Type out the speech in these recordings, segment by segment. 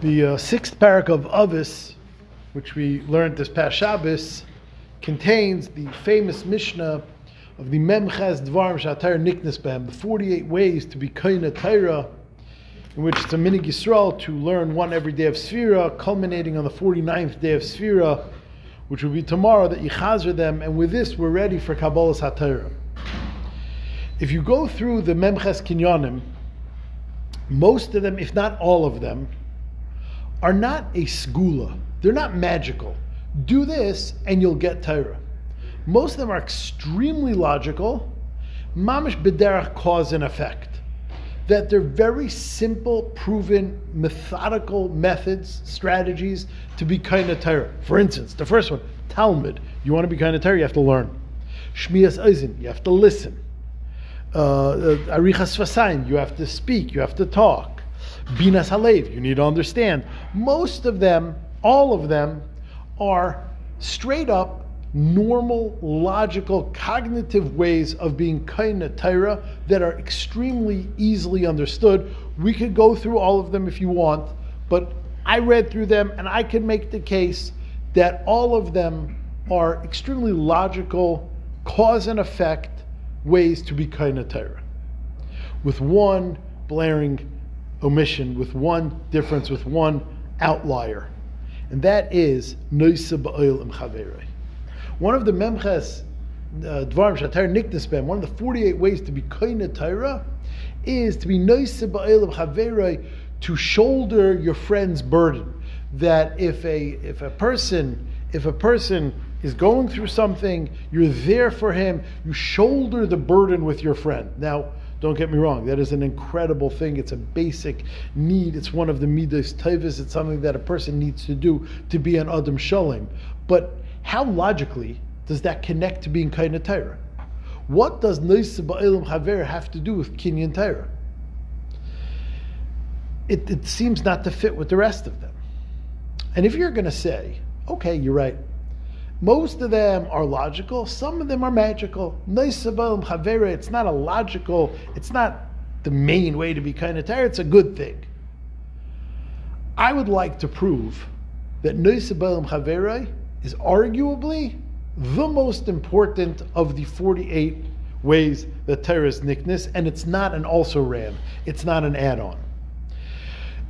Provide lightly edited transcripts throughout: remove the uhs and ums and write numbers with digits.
The sixth parak of Avos, which we learned this past Shabbos, contains the famous Mishnah of the Mem-Ches Devarim Shetayim Nignas Bahem, the 48 ways to be Kainatayra, in which it's a minig Gisrael to learn one every day of Sfira, culminating on the 49th day of Sfira, which will be tomorrow, that Yichazer them, and with this we're ready for Kabbalas Hatayra. If you go through the Memches Kinyanim, most of them, if not all of them, are not a segula. They're not magical. Do this and you'll get Taira. Most of them are extremely logical, Mamish Bidarah, cause and effect. That they're very simple, proven, methodical methods, strategies to be Kainatayra. For instance, the first one, Talmud. You want to be Kainatayra, you have to learn. Shmi'as eisen, you have to listen. Arichas vasain, you have to speak, you have to talk. Binas Halev, you need to understand. Most of them, all of them, are straight up, normal, logical, cognitive ways of being Kainatayra that are extremely easily understood. We could go through all of them if you want, but I read through them and I could make the case that all of them are extremely logical, cause and effect ways to be Kainatayra, with one blaring omission, with one difference, with one outlier, and that is Noisa Ba'oil Im Chaverei. One of the Memches Dvarim Shetayim Nignas Bahem, one of the 48 ways to be Kainatayra, is to be Noisa Ba'oil Im Chaverei, to shoulder your friend's burden. That if a person is going through something, you're there for him, you shoulder the burden with your friend. Now, don't get me wrong, that is an incredible thing. It's a basic need. It's one of the Midas Tevis. It's something that a person needs to do to be an Adam Shalim. But how logically does that connect to being Kainatayra? What does Noisa Ba'oil Im Chaverei have to do with Kinyan Taira? It seems not to fit with the rest of them. And if you're going to say, okay, you're right, most of them are logical, some of them are magical. Noisa Ba'oil Im Chaverei, it's not a logical, it's not the main way to be Kainatayra, it's a good thing. I would like to prove that Noisa Ba'oil Im Chaverei is arguably the most important of the 48 ways that Taira is Niknis, and it's not an also-ran, it's not an add-on.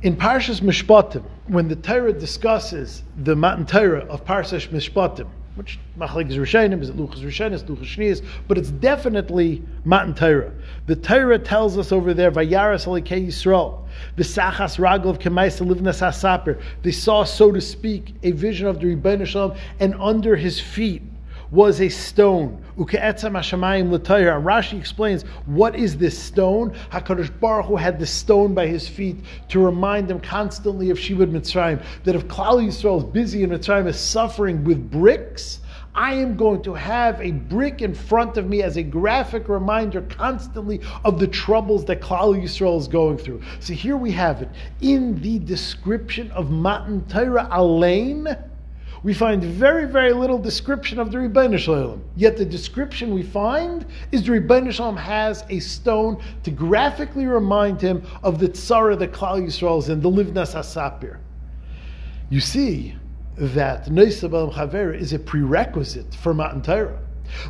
In Parshas Mishpatim, when the Taira discusses the Matan Torah of Parshas Mishpatim, which Machlekes Rishonim, is it Luchos Rishonim, is it Luchos Shmi'as, but it's definitely Matan Torah. The Torah tells us over there, Vayaras Alekei Yisrael, V'sachas Raglov K'maisa Livnas HaSaper. They saw, so to speak, a vision of the Ribbono Shel Olam, and under his feet was a stone. Ukeetzam hashamayim l'tayra. And Rashi explains, what is this stone? Hakadosh Baruch Hu had this stone by his feet to remind them constantly of Shibud Mitzrayim, that if Klal Yisrael is busy and Mitzrayim is suffering with bricks, I am going to have a brick in front of me as a graphic reminder constantly of the troubles that Klal Yisrael is going through. So here we have it. In the description of Matan Torah Alein, we find very, very little description of the Ribbono Shel Olam. Yet the description we find is the Ribbono Shel Olam has a stone to graphically remind him of the tzara that Klal Yisrael is in, the Livnas HaSapir. You see that Noisa Ba'oil Im Chaverei is a prerequisite for Matan Torah.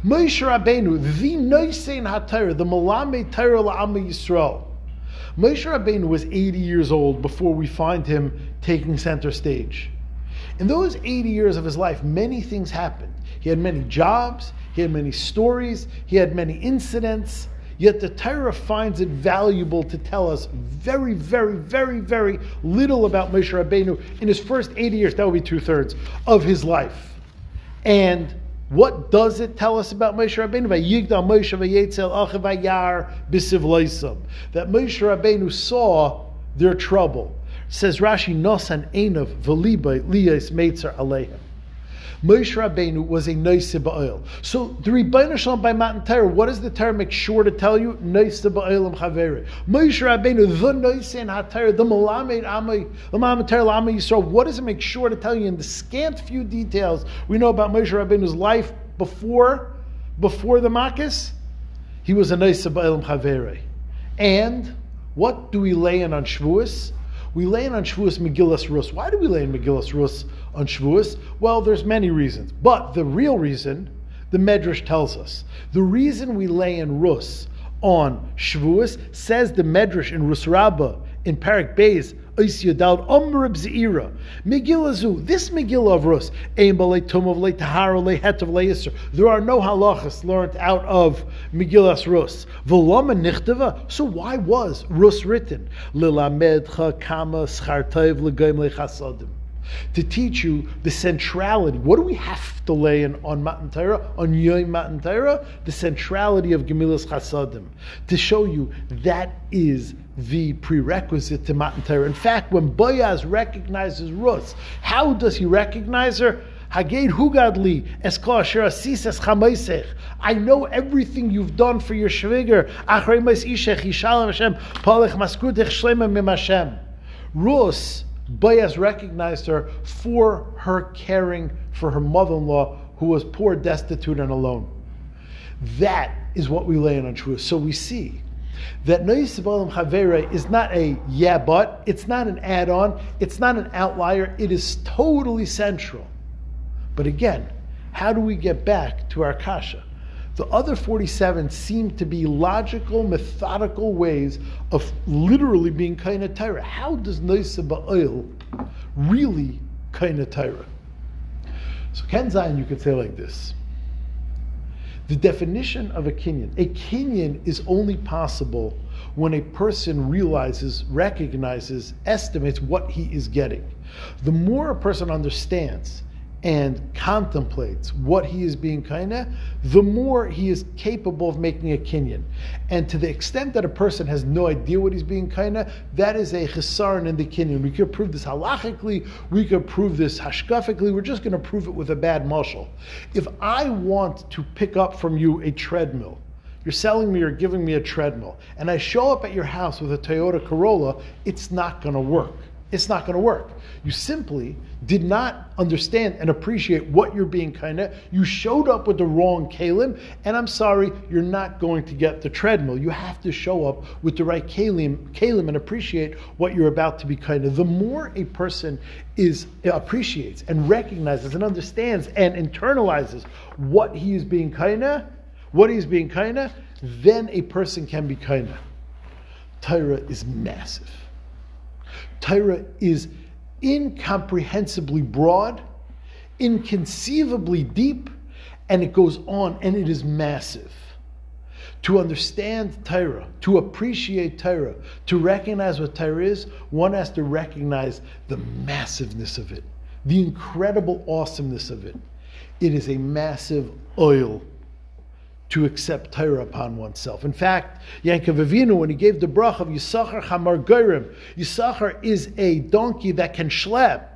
Moshe Rabbeinu, the Noisein HaTorah, the Melamed Torah L'Am Yisrael. Moshe Rabbeinu was 80 years old before we find him taking center stage. In those 80 years of his life, many things happened. He had many jobs, he had many stories, he had many incidents, yet the Torah finds it valuable to tell us very, very, very, very little about Moshe Rabbeinu in his first 80 years, that would be 2/3 of his life. And what does it tell us about Moshe Rabbeinu? That Moshe Rabbeinu saw their trouble. Says Rashi, Nosan Einav V'libay Liyos Meitzer Aleihem. Moshe Rabbeinu was a Noisa Ba'oil. So the Ribbono Shel Olam by Matan Torah, what does the Torah make sure to tell you? Noisa Ba'oil Im Chaverei. Moshe Rabbeinu, the Noisein HaTorah, the Melamed Torah L'Am Yisrael. What does it make sure to tell you in the scant few details we know about Moshe Rabbeinu's life before the Makkas? He was a Noisa Ba'oil Im Chaverei. And what do we lay in on Shavuos? We lay in on Shavuos Megillas Rus. Why do we lay in Megillas Rus on Shavuos? Well, there's many reasons, but the real reason, the Medrash tells us, the reason we lay in Rus on Shavuos, says the Medrash in Rus Rabbah in Parak Beis, this Megillah of Rus, there are no halachas learned out of Megillas Rus. So why was Rus written? To teach you the centrality. What do we have to lay in on Matan Torah, on Yom Matan Torah? The centrality of Gemilas Chasadim. To show you that is the prerequisite to Matan Torah. In fact, when Boaz recognizes Rus, how does he recognize her? Haged Hugadli, Eskla Asher Asis Es Chamaisech. I know everything you've done for your Shviger. Achrei Meis Ishech, Yishalem Hashem, Palech Maskutech Shleimem Mim Hashem. Rus, Boaz recognized her for her caring for her mother-in-law, who was poor, destitute, and alone. That is what we lay in on Shavuos. So we see that no yisbalim chavera is not a yeah but, it's not an add-on, it's not an outlier, it is totally central. But again, how do we get back to our kasha? The other 47 seem to be logical, methodical ways of literally being Kainatayra. How does Noisa Ba'il really Kainatayra? So Ken Zion, you could say like this. The definition of a kinyan is only possible when a person realizes, recognizes, estimates what he is getting. The more a person understands and contemplates what he is being kinyan, the more he is capable of making a kinyan. And to the extent that a person has no idea what he's being kinyan, that is a chesaron in the kinyan. We could prove this halachically, we could prove this hashkafically, we're just going to prove it with a bad mashal. If I want to pick up from you a treadmill, you're selling me or giving me a treadmill, and I show up at your house with a Toyota Corolla, it's not going to work. It's not going to work. You simply did not understand and appreciate what you're being kinyan. You showed up with the wrong kalim, and I'm sorry, you're not going to get the treadmill. You have to show up with the right kalim and appreciate what you're about to be kinyan. The more a person is appreciates and recognizes and understands and internalizes what he is being kinyan, then a person can be kinyan. Taira is massive. Taira is incomprehensibly broad, inconceivably deep, and it goes on, and it is massive. To understand Taira, to appreciate Taira, to recognize what Taira is, one has to recognize the massiveness of it, the incredible awesomeness of it. It is a massive oil to accept Taira upon oneself. In fact, Yaakov Avinu, when he gave the bracha of Yisachar Chamar Goyrim, Yisachar is a donkey that can schlep.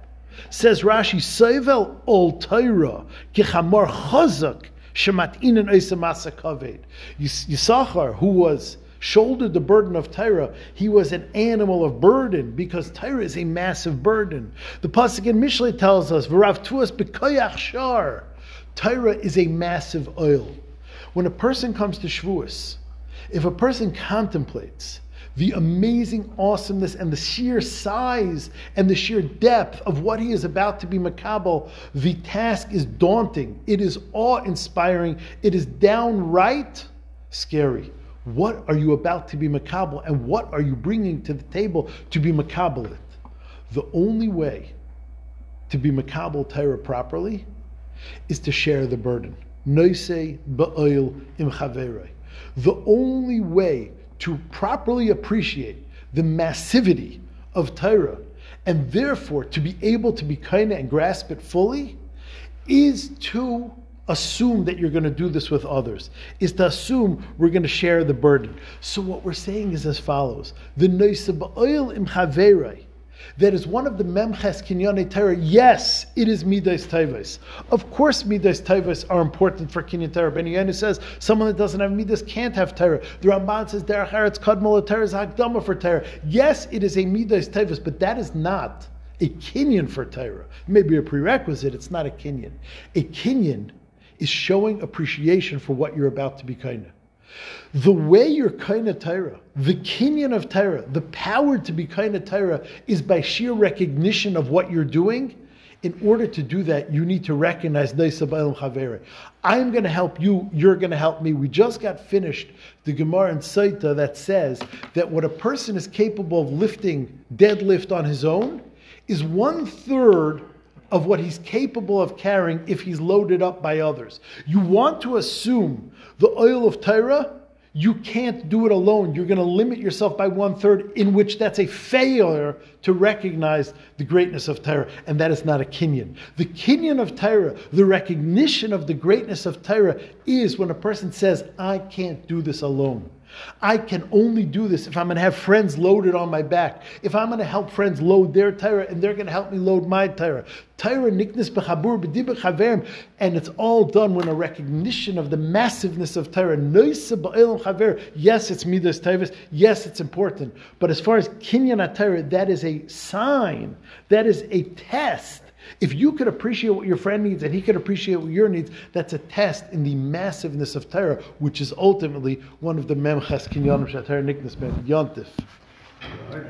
Says Rashi, Seivel ol Taira, kechamar chazak, shematin and eisamasa kaved. Yisachar, who was shouldered the burden of Taira, he was an animal of burden, because Taira is a massive burden. The pasuk in Mishlei tells us, V'rav tuas b'koyach shar. Taira is a massive oil. When a person comes to Shavuos, if a person contemplates the amazing awesomeness and the sheer size and the sheer depth of what he is about to be makabel, the task is daunting. It is awe-inspiring. It is downright scary. What are you about to be makabel, and what are you bringing to the table to be makabel it? The only way to be makabel Taira properly is to share the burden. Noisei ba'oil im chaverei. The only way to properly appreciate the massivity of Taira, and therefore to be able to be kinyan and grasp it fully, is to assume that you're going to do this with others, is to assume we're going to share the burden. So what we're saying is as follows: the noisei ba'oil im chaverei, that is one of the Mem-Ches Kinyanei Taira. Yes, it is Midas Tevis. Of course Midas Tevis are important for Kinyan Taira. Ben Yenu says, someone that doesn't have Midas can't have Taira. The Ramban says, Derech Eretz Kadmol HaTaira is Hakdama for Taira. Yes, it is a Midas Tevis, but that is not a Kinyan for Taira. It may be a prerequisite, it's not a Kinyan. A Kinyan is showing appreciation for what you're about to be kinyan. The way you're Kainatayra, the kinyan of Taira, the power to be Kainatayra is by sheer recognition of what you're doing. In order to do that, you need to recognize Deisabayim Chavere. I'm going to help you, you're going to help me. We just got finished the Gemara in Saita that says that what a person is capable of lifting, deadlift on his own, is 1/3 of what he's capable of carrying if he's loaded up by others. You want to assume the oil of Taira, you can't do it alone. You're going to limit yourself by 1/3, in which that's a failure to recognize the greatness of Taira, and that is not a kinyan. The kinyan of Taira, the recognition of the greatness of Taira, is when a person says, I can't do this alone. I can only do this if I'm going to have friends loaded on my back. If I'm going to help friends load their Taira, and they're going to help me load my Taira. Taira niknis b'chabur b'dib b'chaverim. And it's all done when a recognition of the massiveness of Taira. Yes, it's Midas Tevis. Yes, it's important. But as far as kinyan Taira, that is a sign. That is a test. If you could appreciate what your friend needs and he could appreciate what your needs, that's a test in the massiveness of Taira, which is ultimately one of the Mem-Ches Devarim Shetayim Nignas Bahem.